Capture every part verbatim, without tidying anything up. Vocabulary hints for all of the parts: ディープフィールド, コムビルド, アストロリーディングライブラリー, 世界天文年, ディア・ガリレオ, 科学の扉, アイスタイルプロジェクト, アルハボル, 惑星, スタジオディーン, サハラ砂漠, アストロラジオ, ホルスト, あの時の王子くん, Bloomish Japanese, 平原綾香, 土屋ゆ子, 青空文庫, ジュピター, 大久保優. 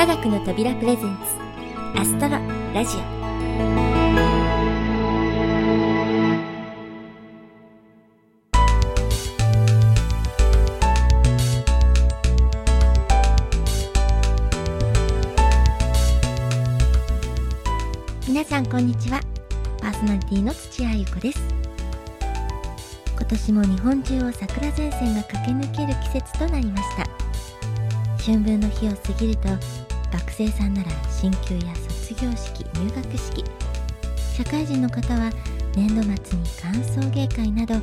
科学の扉プレゼンツアストロラジオ。皆さんこんにちは。パーソナリティの土屋ゆ子です。今年も日本中を桜前線が駆け抜ける季節となりました。春分の日を過ぎると、学生さんなら進級や卒業式、入学式、社会人の方は年度末に歓送迎会などイ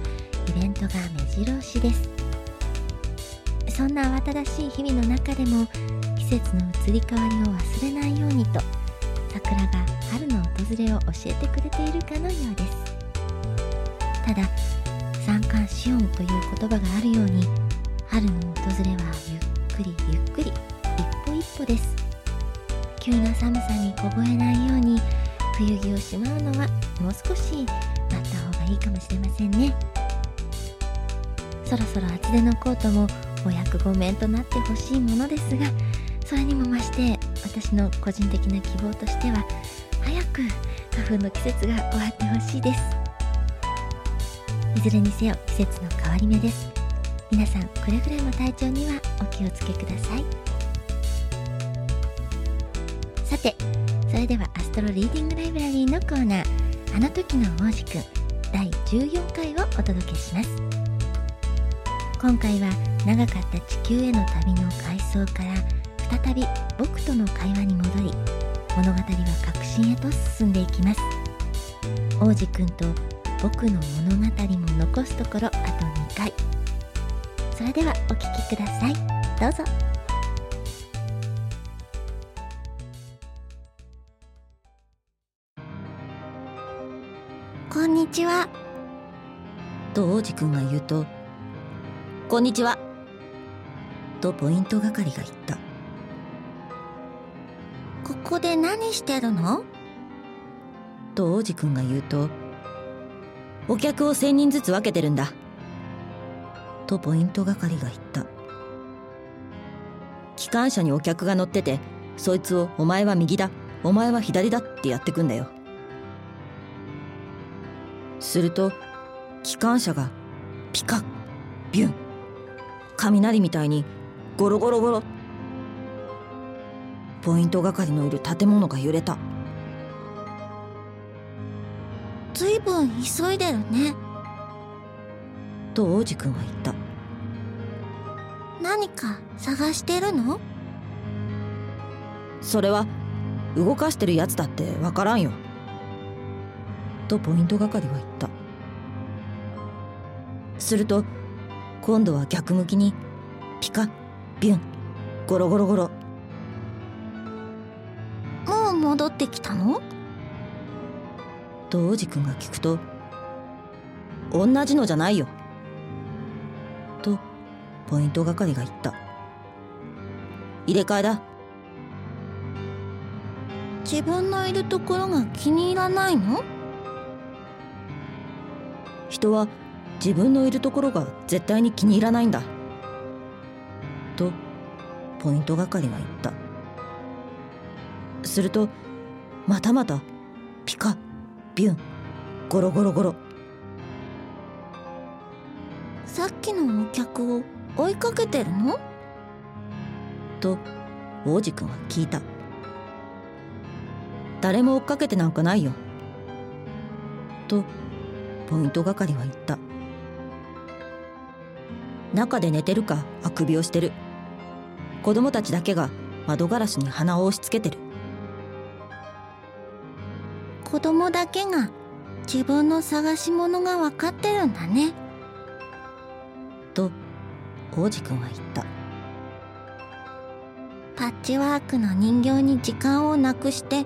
ベントが目白押しです。そんな慌ただしい日々の中でも、季節の移り変わりを忘れないようにと、桜が春の訪れを教えてくれているかのようです。ただ、三寒四温という言葉があるように、春の訪れはゆっくりゆっくり、一歩一歩です。急な寒さに凍えないように、冬着をしまうのはもう少し待った方がいいかもしれませんね。そろそろ厚手のコートもお役御免となってほしいものですが、それにも増して、私の個人的な希望としては、早く花粉の季節が終わってほしいです。いずれにせよ、季節の変わり目です。皆さん、くれぐれも体調にはお気をつけください。さて、それではアストロリーディングライブラリーのコーナー、あの時の王子くんだいじゅうよんかいをお届けします。今回は長かった地球への旅の回想から、再び僕との会話に戻り、物語は革新へと進んでいきます。王子くんと僕の物語も残すところあとにかい。それではお聞きください。どうぞ。こんにちはと王子くんが言うと、こんにちはとポイント係が言った。ここで何してるのと王子くんが言うと、お客をせんにんずつ分けてるんだとポイント係が言った。機関車にお客が乗ってて、そいつをお前は右だ、お前は左だってやってくんだよ。すると機関車がピカッビュン、雷みたいにゴロゴロゴロ、ポイント係のいる建物が揺れた。ずいぶん急いでるねと王子くんは言った。何か探してるの？それは動かしてるやつだってわからんよとポイント係は言った。すると今度は逆向きにピカッビュンゴロゴロゴロ。戻ってきたの？と王子くんが聞くと、同じのじゃないよとポイント係が言った。入れ替えだ。自分のいるところが気に入らないの？人は自分のいるところが絶対に気に入らないんだとポイント係が言った。するとまたまたピカビュンゴロゴロゴロ。さっきのお客を追いかけてるの？と王子くんは聞いた。誰も追っかけてなんかないよとポイント係は言った。中で寝てるかあくびをしてる。子供たちだけが窓ガラスに鼻を押し付けてる。子供だけが自分の探し物が分かってるんだねと王子くんは言った。パッチワークの人形に時間をなくして、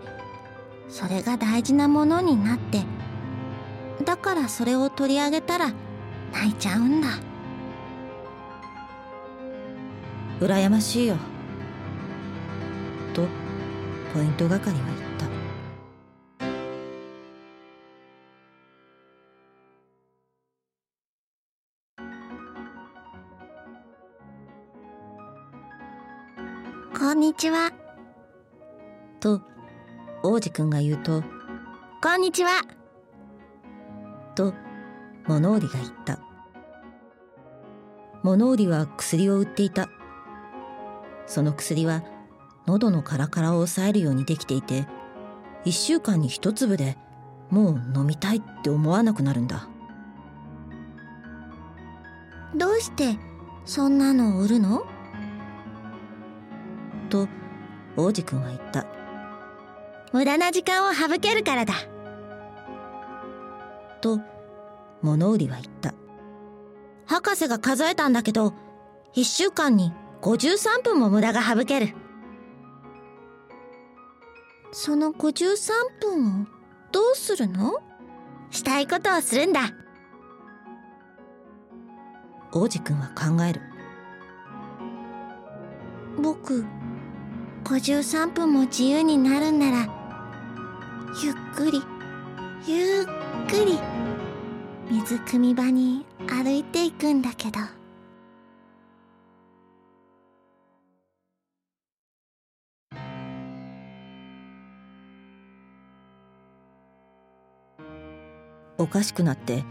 それが大事なものになって、だからそれを取り上げたら泣いちゃうんだ。羨ましいよとポイント係は言った。こんにちはと王子くんが言うと、こんにちはと物売りが言った。物売りは薬を売っていた。その薬は喉のカラカラを抑えるようにできていて、いっしゅうかんに一粒でもう飲みたいって思わなくなるんだ。どうしてそんなのを売るの？と王子くんは言った。無駄な時間を省けるからだ。と物売りは言った。博士が数えたんだけど、いっしゅうかんにごじゅうさんぷんも無駄が省ける。そのごじゅうさんぷんをどうするの？したいことをするんだ。王子くんは考える。僕、ごじゅうさんぷんも自由になるんなら、ゆっくり、ゆっくり、水汲み場に歩いていくんだけど。おかしくなって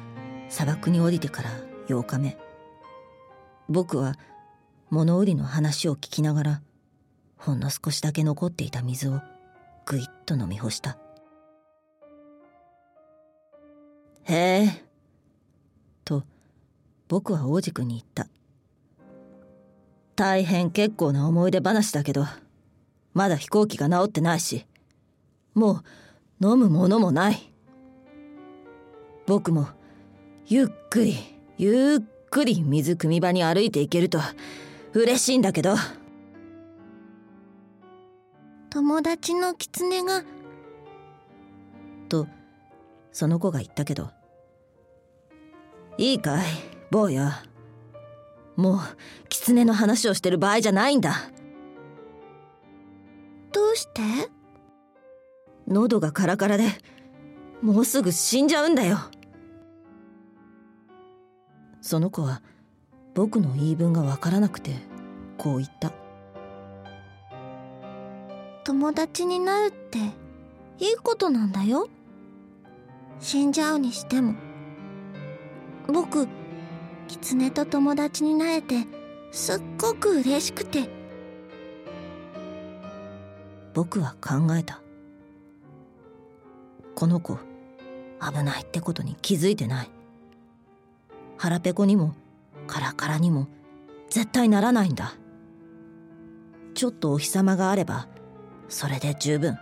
砂漠に降りてからようかめ、僕は物売りの話を聞きながら、ほんの少しだけ残っていた水をぐいっと飲み干した。へえ、と僕は王子くんに言った。大変結構な思い出話だけど、まだ飛行機が直ってないし、もう飲むものもない。僕もゆっくりゆっくり水汲み場に歩いていけると嬉しいんだけど。友達のキツネが、とその子が言ったけど、いいかい坊や、もうキツネの話をしてる場合じゃないんだ。どうして？喉がカラカラでもうすぐ死んじゃうんだよ。その子は僕の言い分がわからなくてこう言った。友達になるっていいことなんだよ。死んじゃうにしても。僕、キツネと友達になれてすっごく嬉しくて。僕は考えた。この子、危ないってことに気づいてない。腹ペコにもカラカラにも絶対ならないんだ。ちょっとお日様があればそれで十分。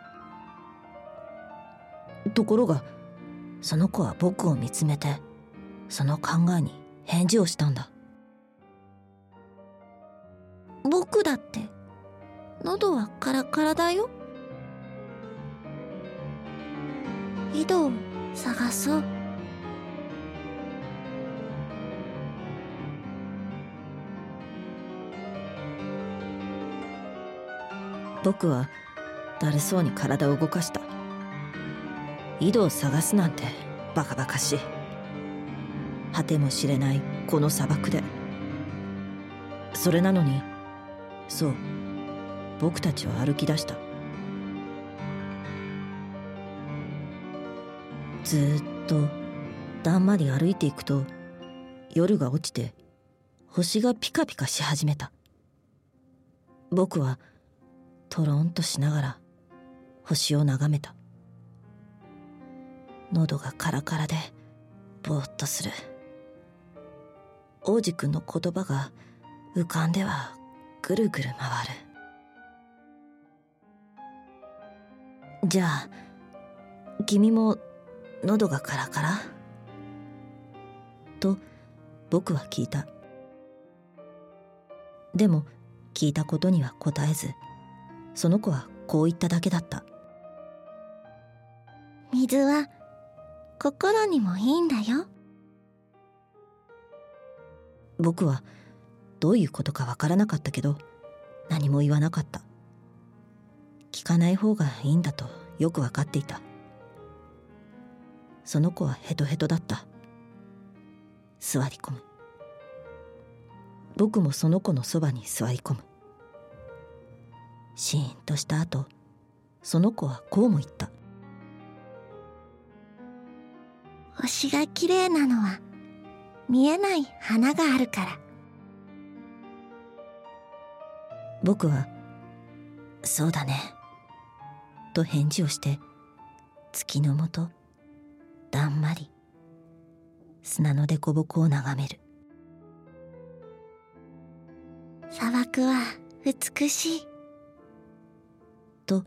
ところがその子は僕を見つめて、その考えに返事をしたんだ。僕だって喉はカラカラだよ。井戸を探そう。僕はだるそうに体を動かした。井戸を探すなんてバカバカしい。果ても知れないこの砂漠で。それなのに、そう、僕たちは歩き出した。ずーっとだんまり歩いていくと、夜が落ちて星がピカピカし始めた。僕はとろんとしながら星を眺めた。喉がカラカラでぼーっとする。王子くんの言葉が浮かんではぐるぐる回る。じゃあ君も喉がカラカラ？と僕は聞いた。でも聞いたことには答えず、その子はこう言っただけだった。水は心にもいいんだよ。僕はどういうことかわからなかったけど、何も言わなかった。聞かない方がいいんだとよくわかっていた。その子はヘトヘトだった。座り込む。僕もその子のそばに座り込む。シーンとした後、その子はこうも言った。星が綺麗なのは見えない花があるから。僕はそうだねと返事をして、月の下だんまり砂のでこぼこを眺める。砂漠は美しいと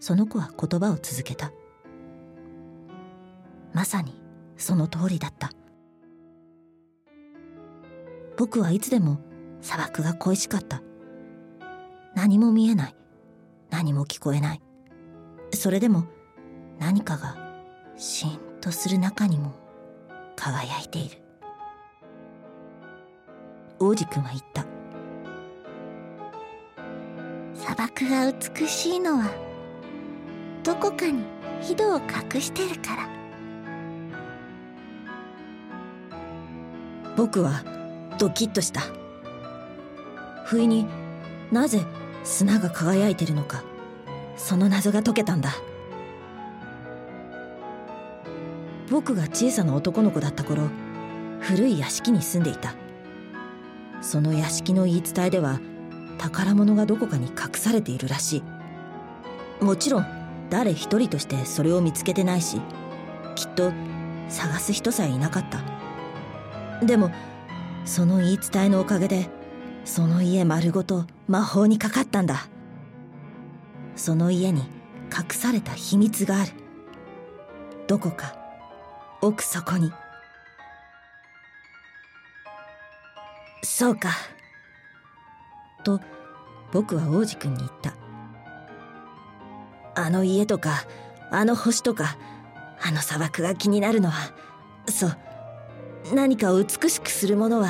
その子は言葉を続けた。まさにその通りだった。僕はいつでも砂漠が恋しかった。何も見えない、何も聞こえない。それでも何かがしんとする中にも輝いている。王子くんは言った。砂漠が美しいのはどこかに井戸を隠してるから。僕はドキッとした。不意になぜ砂が輝いてるのか、その謎が解けたんだ。僕が小さな男の子だった頃、古い屋敷に住んでいた。その屋敷の言い伝えでは、宝物がどこかに隠されているらしい。もちろん誰一人としてそれを見つけてないし、きっと探す人さえいなかった。でもその言い伝えのおかげでその家丸ごと魔法にかかったんだ。その家に隠された秘密がある。どこか奥底に。そうかと僕は王子くんに言った。あの家とかあの星とかあの砂漠が気になるのは、そう、何かを美しくするものは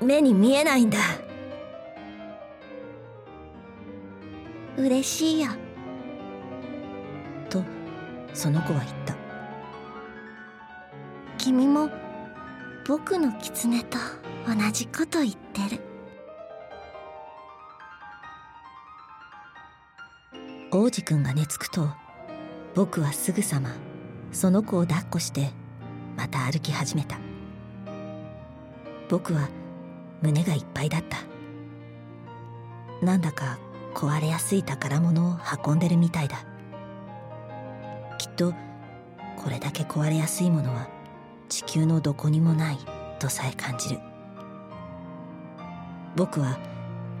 目に見えないんだ。嬉しいよとその子は言った。君も僕の狐と同じこと言ってる。王子くんが寝つくと、僕はすぐさまその子を抱っこしてまた歩き始めた。僕は胸がいっぱいだった。なんだか壊れやすい宝物を運んでるみたいだ。きっとこれだけ壊れやすいものは地球のどこにもないとさえ感じる。僕は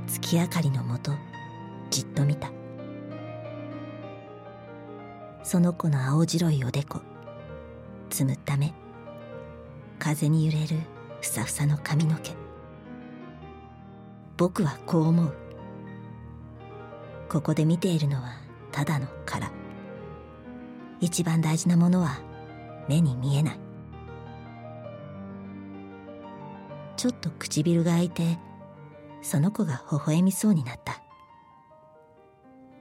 月明かりのもとじっと見た。その子の青白いおでこ、つむった目、風に揺れるふさふさの髪の毛。僕はこう思う。ここで見ているのはただの殻。一番大事なものは目に見えない。ちょっと唇が開いて、その子が微笑みそうになった。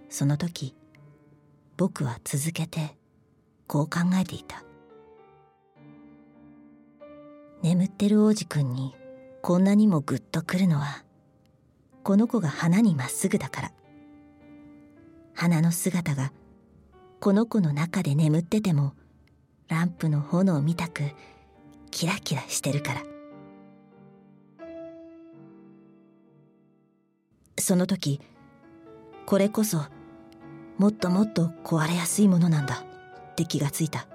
その時、僕は続けてこう考えていた。眠ってる王子くんにこんなにもグッとくるのは、この子が花にまっすぐだから。花の姿がこの子の中で眠ってても、ランプの炎みたくキラキラしてるから。その時、これこそもっともっと壊れやすいものなんだって気がついた。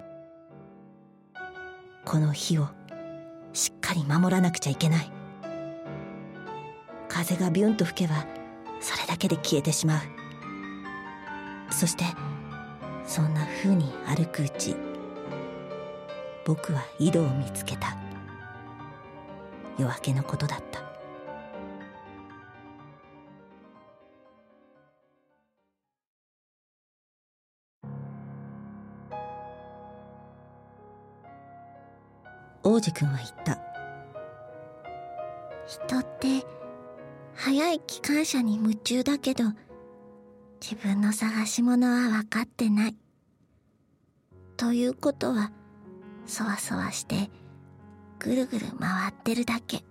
この火をしっかり守らなくちゃいけない。風がビュンと吹けばそれだけで消えてしまう。そしてそんな風に歩くうち、僕は井戸を見つけた。夜明けのことだった。王子くんは言った。人って早い機関車に夢中だけど、自分の探し物は分かってない。ということは、そわそわしてぐるぐる回ってるだけ。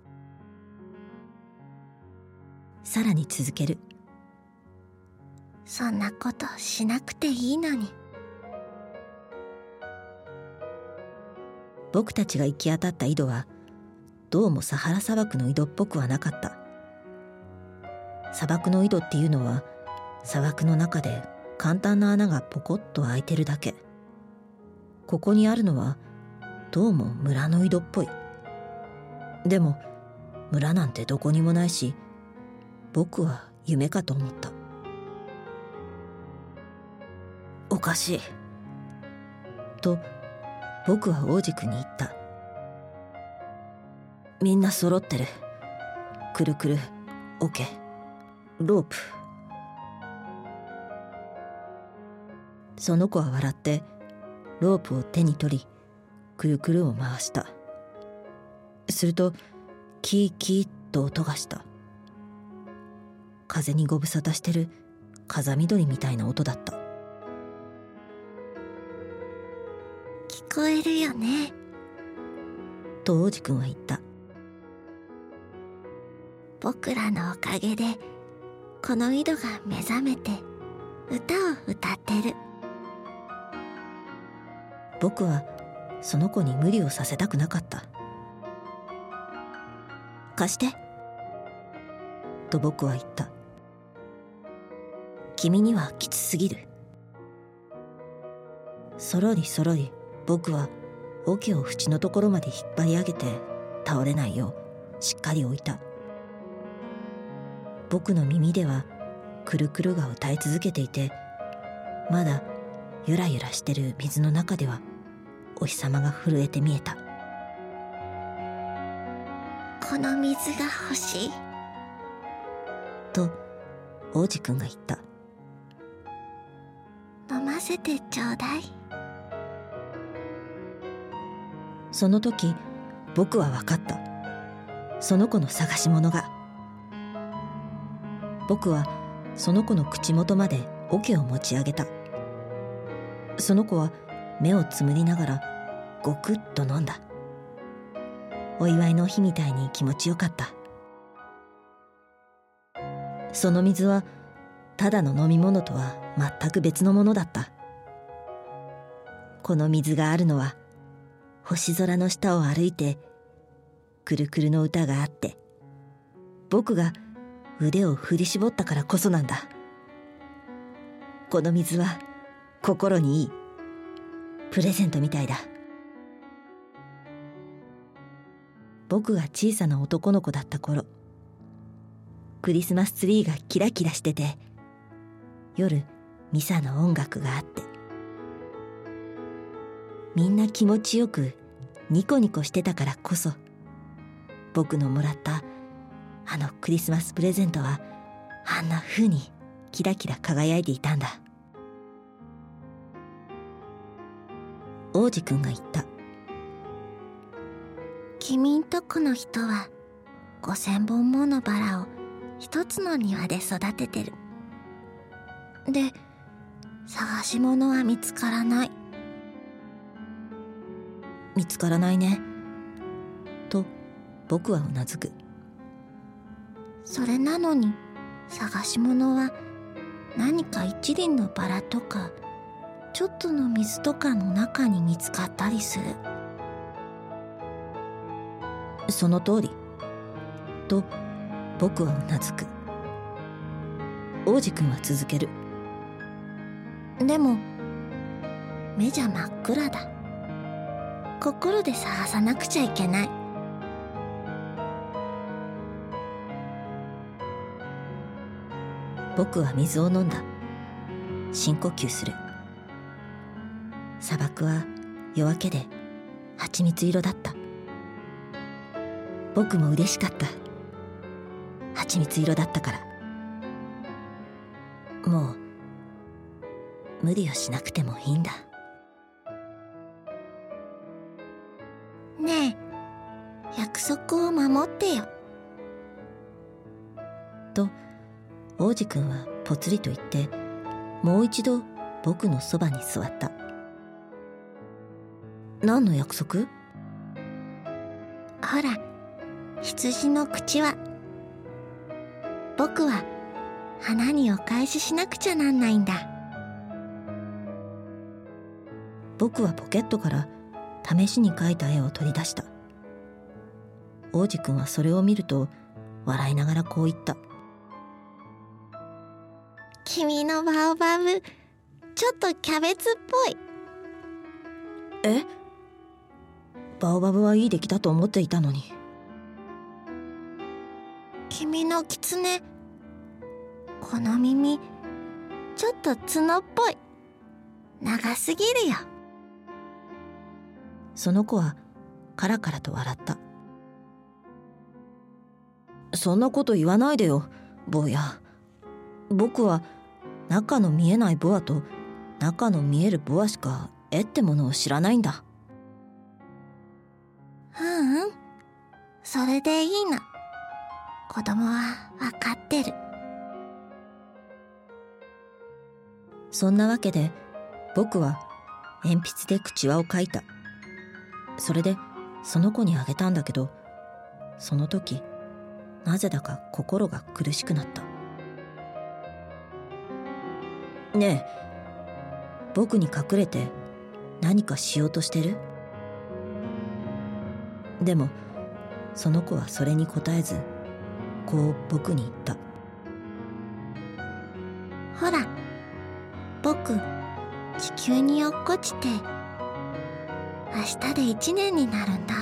さらに続ける。そんなことしなくていいのに。僕たちが行き当たった井戸はどうもサハラ砂漠の井戸っぽくはなかった。砂漠の井戸っていうのは砂漠の中で簡単な穴がポコッと開いてるだけ。ここにあるのはどうも村の井戸っぽい。でも村なんてどこにもないし、僕は夢かと思った。おかしいと僕は王子くんに言った。みんな揃ってる。くるくる、桶、ロープ。その子は笑ってロープを手に取りくるくるを回した。するとキーキーっと音がした。風にご無沙汰してる風見鳥みたいな音だった。聞こえるよねと王子くんは言った。僕らのおかげでこの井戸が目覚めて歌を歌ってる。僕はその子に無理をさせたくなかった。貸してと僕は言った。君にはきつすぎる。そろりそろり僕は桶を縁のところまで引っ張り上げて倒れないようしっかり置いた。僕の耳ではくるくるが歌い続けていて、まだゆらゆらしてる水の中ではお日様が震えて見えた。この水が欲しいと王子くんが言った。飲ませてちょうだい。その時僕は分かった。その子の探し物が。僕はその子の口元まで桶を持ち上げた。その子は目をつむりながらごくっと飲んだ。お祝いの日みたいに気持ちよかった。その水はただの飲み物とは全く別のものだった。この水があるのは星空の下を歩いてくるくるの歌があって、僕が腕を振り絞ったからこそなんだ。この水は心にいいプレゼントみたいだ。僕が小さな男の子だった頃、クリスマスツリーがキラキラしてて、夜ミサの音楽があって、みんな気持ちよくニコニコしてたからこそ、僕のもらったあのクリスマスプレゼントはあんな風にキラキラ輝いていたんだ。王子くんが言った。君んとこの人はごせんぼんものバラを一つの庭で育ててる。で、探し物は見つからない。見つからないねと僕はうなずく。それなのに探し物は何か一輪のバラとかちょっとの水とかの中に見つかったりする。その通りと僕はうなずく。王子くんは続ける。でも目じゃ真っ暗だ。心で探さなくちゃいけない。僕は水を飲んだ。深呼吸する。砂漠は夜明けで蜂蜜色だった。僕も嬉しかった。蜂蜜色だったから。もう無理をしなくてもいいんだ。ねえ、約束を守ってよと王子くんはぽつりと言って、もう一度僕のそばに座った。何の約束？ほら、羊の口は。僕は花にお返ししなくちゃなんないんだ。僕はポケットから試しに描いた絵を取り出した。王子くんはそれを見ると笑いながらこう言った。君のバオバブ、ちょっとキャベツっぽい。え？バオバブはいい出来だと思っていたのに。君のキツネ、この耳、ちょっと角っぽい。長すぎるよ。その子はカラカラと笑った。そんなこと言わないでよ、坊や。僕は中の見えないボアと中の見えるボアしか絵ってものを知らないんだ。うんうん、それでいいな。子供はわかってる。そんなわけで僕は鉛筆で口輪を描いた。それでその子にあげたんだけど、その時なぜだか心が苦しくなった。ねえ、僕に隠れて何かしようとしてる？でもその子はそれに答えず、こう僕に言った。ほら、僕地球に落っこちて明日で一年になるんだ。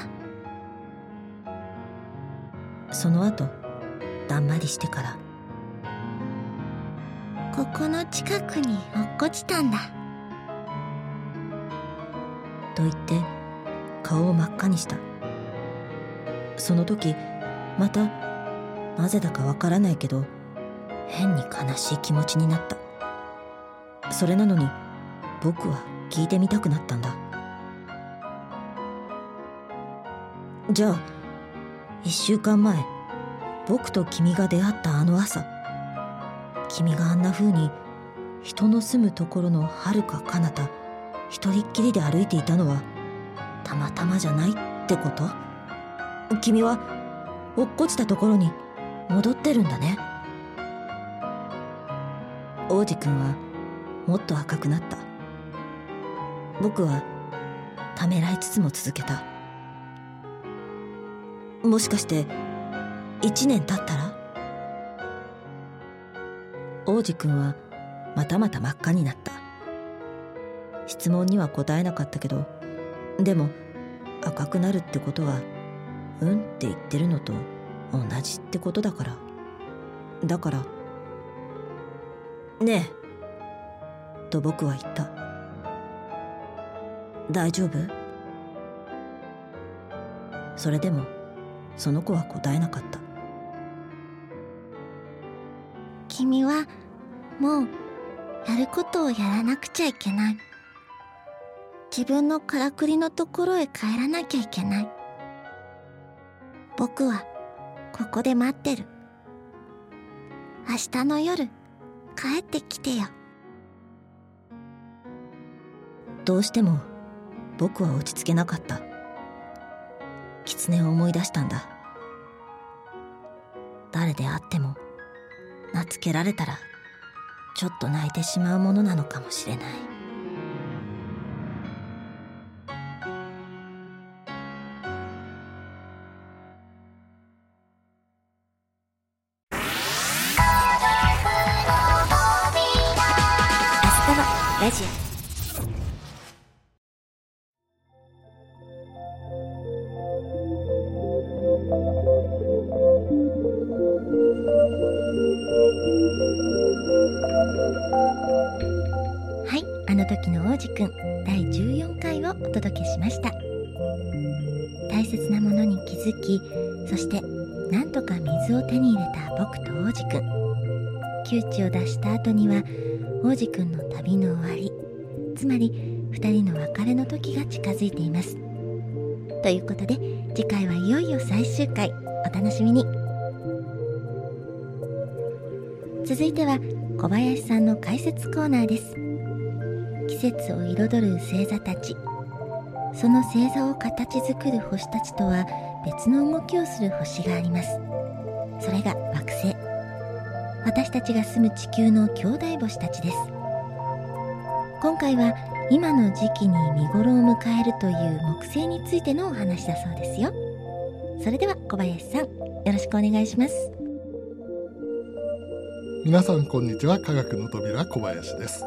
その後だんまりしてから、ここの近くに落っこちたんだと言って顔を真っ赤にした。その時またなぜだかわからないけど変に悲しい気持ちになった。それなのに僕は聞いてみたくなったんだ。じゃあ一週間前、僕と君が出会ったあの朝、君があんな風に人の住むところのはるか彼方一人っきりで歩いていたのはたまたまじゃないってこと？君は落っこちたところに戻ってるんだね。王子くんはもっと赤くなった。僕はためらいつつも続けた。もしかして一年経ったら？王子くんはまたまた真っ赤になった。質問には答えなかったけど、でも赤くなるってことはうんって言ってるのと同じってことだから。だからねえと僕は言った。大丈夫？それでもその子は答えなかった。君はもうやることをやらなくちゃいけない。自分のからくりのところへ帰らなきゃいけない。僕はここで待ってる。明日の夜帰ってきてよ。どうしても僕は落ち着けなかった。キツネを思い出したんだ。誰であっても懐けられたらちょっと泣いてしまうものなのかもしれない。明日はラジオ。はい、あの時の王子くんだいじゅうよんかいをお届けしました。大切なものに気づき、そしてなんとか水を手に入れた僕と王子くん。窮地を脱した後には王子くんの旅の終わり、つまりふたりの別れの時が近づいています。ということで次回はいよいよ最終回、お楽しみに。続いては小林さんの解説コーナーです。季節を彩る星座たち、その星座を形作る星たちとは別の動きをする星があります。それが惑星。私たちが住む地球の兄弟星たちです。今回は今の時期に見頃を迎えるという木星についてのお話だそうですよ。それでは小林さん、よろしくお願いします。皆さんこんにちは、科学の扉小林です。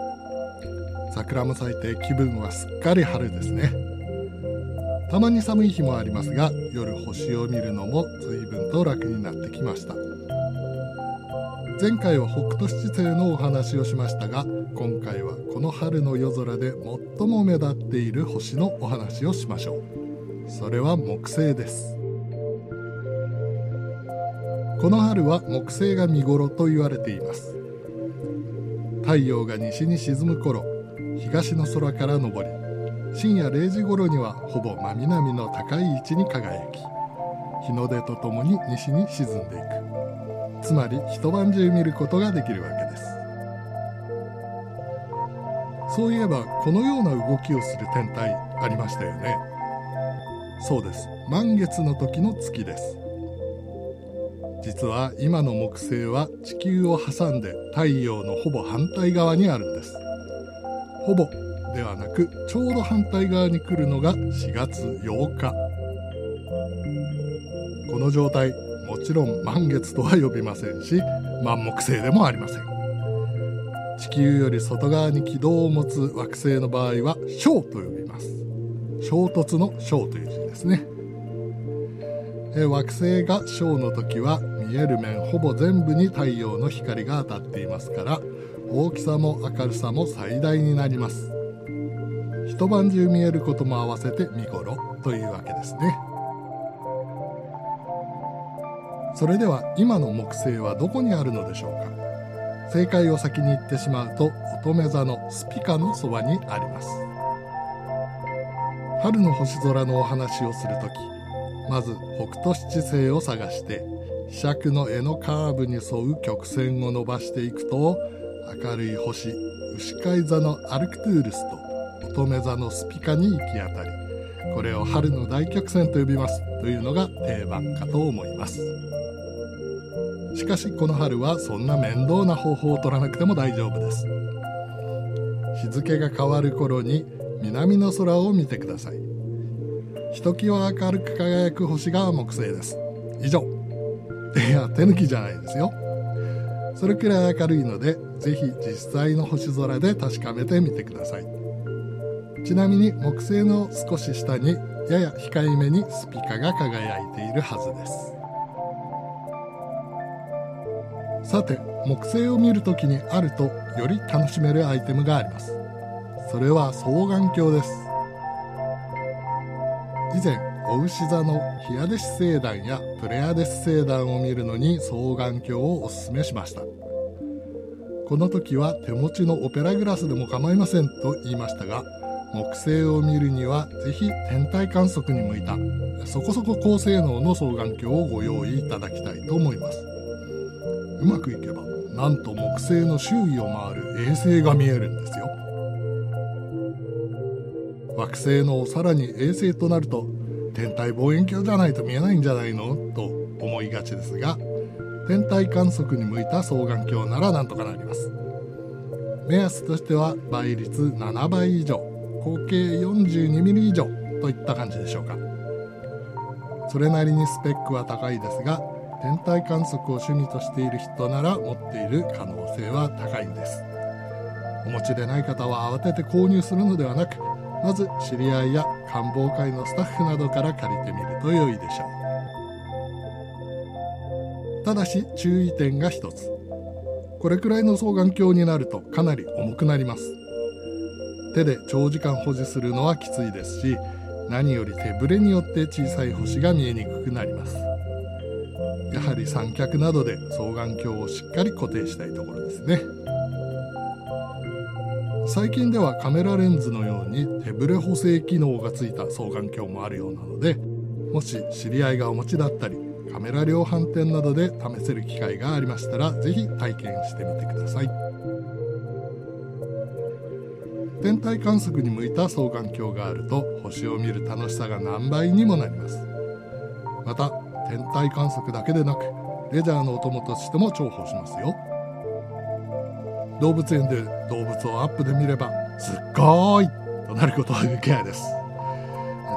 桜も咲いて気分はすっかり春ですね。たまに寒い日もありますが、夜星を見るのも随分と楽になってきました。前回は北斗七星のお話をしましたが、今回はこの春の夜空で最も目立っている星のお話をしましょう。それは木星です。この春は木星が見頃と言われています。太陽が西に沈む頃、東の空から昇り、深夜れいじ頃にはほぼ真南の高い位置に輝き、日の出とともに西に沈んでいく。つまり一晩中見ることができるわけです。そういえばこのような動きをする天体ありましたよね。そうです、満月の時の月です。実は今の木星は地球を挟んで太陽のほぼ反対側にあるんです。ほぼではなくちょうど反対側に来るのがしがつようか。この状態、もちろん満月とは呼びませんし、満木星でもありません。地球より外側に軌道を持つ惑星の場合は衝と呼びます。衝突の衝という字ですね。え惑星が衝の時は見える面ほぼ全部に太陽の光が当たっていますから、大きさも明るさも最大になります。一晩中見えることも合わせて見頃というわけですね。それでは今の木星はどこにあるのでしょうか。正解を先に言ってしまうと、乙女座のスピカのそばにあります。春の星空のお話をするとき、まず北斗七星を探して柄杓の柄のカーブに沿う曲線を伸ばしていくと、明るい星牛飼い座のアルクトゥールスと乙女座のスピカに行き当たり、これを春の大曲線と呼びますというのが定番かと思います。しかしこの春はそんな面倒な方法を取らなくても大丈夫です。日付が変わる頃に南の空を見てください。ひときわ明るく輝く星が木星です。以上。いや、手抜きじゃないですよ。それくらい明るいので、ぜひ実際の星空で確かめてみてください。ちなみに木星の少し下にやや控えめにスピカが輝いているはずです。さて、木星を見るときにあるとより楽しめるアイテムがあります。それは双眼鏡です。以前、お牛座のヒアデシ星団やプレアデス星団を見るのに双眼鏡をおすすめしました。この時は手持ちのオペラグラスでも構いませんと言いましたが、木星を見るにはぜひ天体観測に向いたそこそこ高性能の双眼鏡をご用意いただきたいと思います。うまくいけば、なんと木星の周囲を回る衛星が見えるんですよ。惑星のさらに衛星となると、天体望遠鏡じゃないと見えないんじゃないのと思いがちですが、天体観測に向いた双眼鏡ならなんとかなります。目安としては倍率ななばい以上、合計よんじゅうにミリ以上といった感じでしょうか。それなりにスペックは高いですが、天体観測を趣味としている人なら持っている可能性は高いんです。お持ちでない方は慌てて購入するのではなく、まず知り合いや観望会のスタッフなどから借りてみると良いでしょう。ただし注意点が一つ。これくらいの双眼鏡になるとかなり重くなります。手で長時間保持するのはきついですし、何より手ぶれによって小さい星が見えにくくなります。やはり三脚などで双眼鏡をしっかり固定したいところですね。最近ではカメラレンズのように手ぶれ補正機能がついた双眼鏡もあるようなので、もし知り合いがお持ちだったり、カメラ量販店などで試せる機会がありましたら、ぜひ体験してみてください。天体観測に向いた双眼鏡があると、星を見る楽しさが何倍にもなります。また天体観測だけでなく、レジャーのお供としても重宝しますよ。動物園で動物をアップで見ればすっごいとなることはできないです。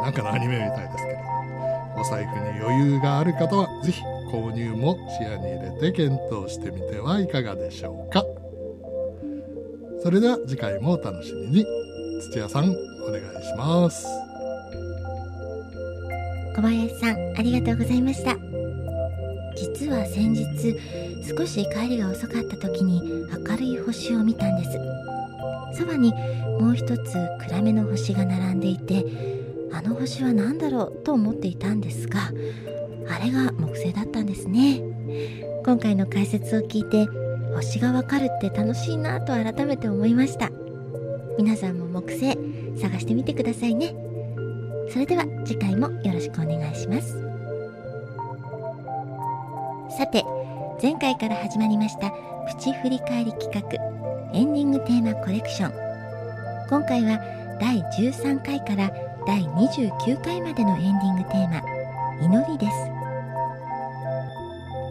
なんかのアニメみたいですけど、お財布に余裕がある方はぜひ購入も視野に入れて検討してみてはいかがでしょうか。それでは次回もお楽しみに。土屋さん、お願いします。小林さん、ありがとうございました。実は先日少し帰りが遅かった時に明るい星を見たんです。そばにもう一つ暗めの星が並んでいて、あの星は何だろうと思っていたんですが、あれが木星だったんですね。今回の解説を聞いて星がわかるって楽しいなと改めて思いました。皆さんも木星探してみてくださいね。それでは次回もよろしくお願いします。さて、前回から始まりましたプチ振り返り企画エンディングテーマコレクション。今回はだいじゅうさんかいからだいにじゅうきゅうかいまでのエンディングテーマ祈りです。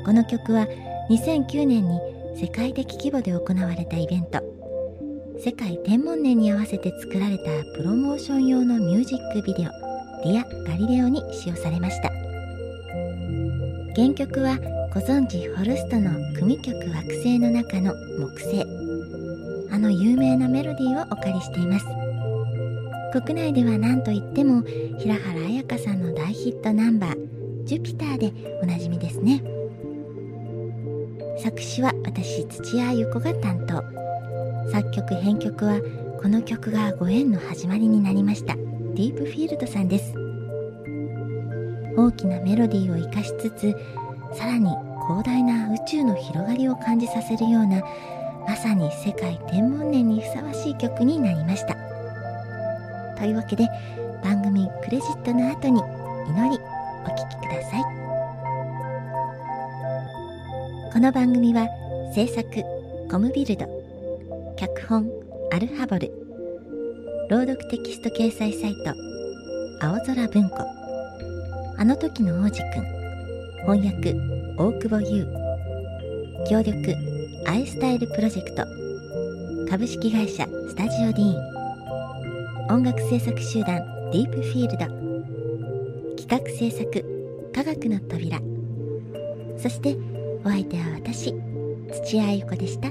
この曲はにせんきゅうねんに世界的規模で行われたイベント世界天文年に合わせて作られたプロモーション用のミュージックビデオディア・ガリレオに使用されました。原曲はご存知ホルストの組曲惑星の中の木星、あの有名なメロディーをお借りしています。国内では何といっても平原綾香さんの大ヒットナンバージュピターでおなじみですね。作詞は私土屋ゆこが担当、作曲編曲はこの曲がご縁の始まりになりましたディープフィールドさんです。大きなメロディーを生かしつつ、さらに広大な宇宙の広がりを感じさせるような、まさに世界天文年にふさわしい曲になりました。というわけで番組クレジットの後に祈りお聴きください。この番組は制作コムビルド、脚本アルハボル、朗読テキスト掲載サイト青空文庫、あの時の王子くん、翻訳大久保優、協力アイスタイルプロジェクト、株式会社スタジオディーン、音楽制作集団ディープフィールド、企画制作科学の扉、そしてお相手は私土屋ゆこでした。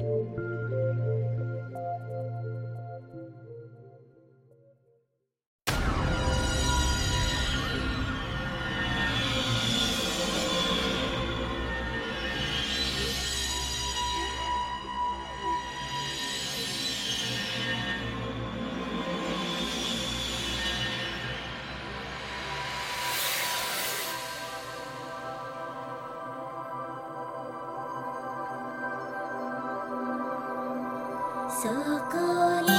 そこに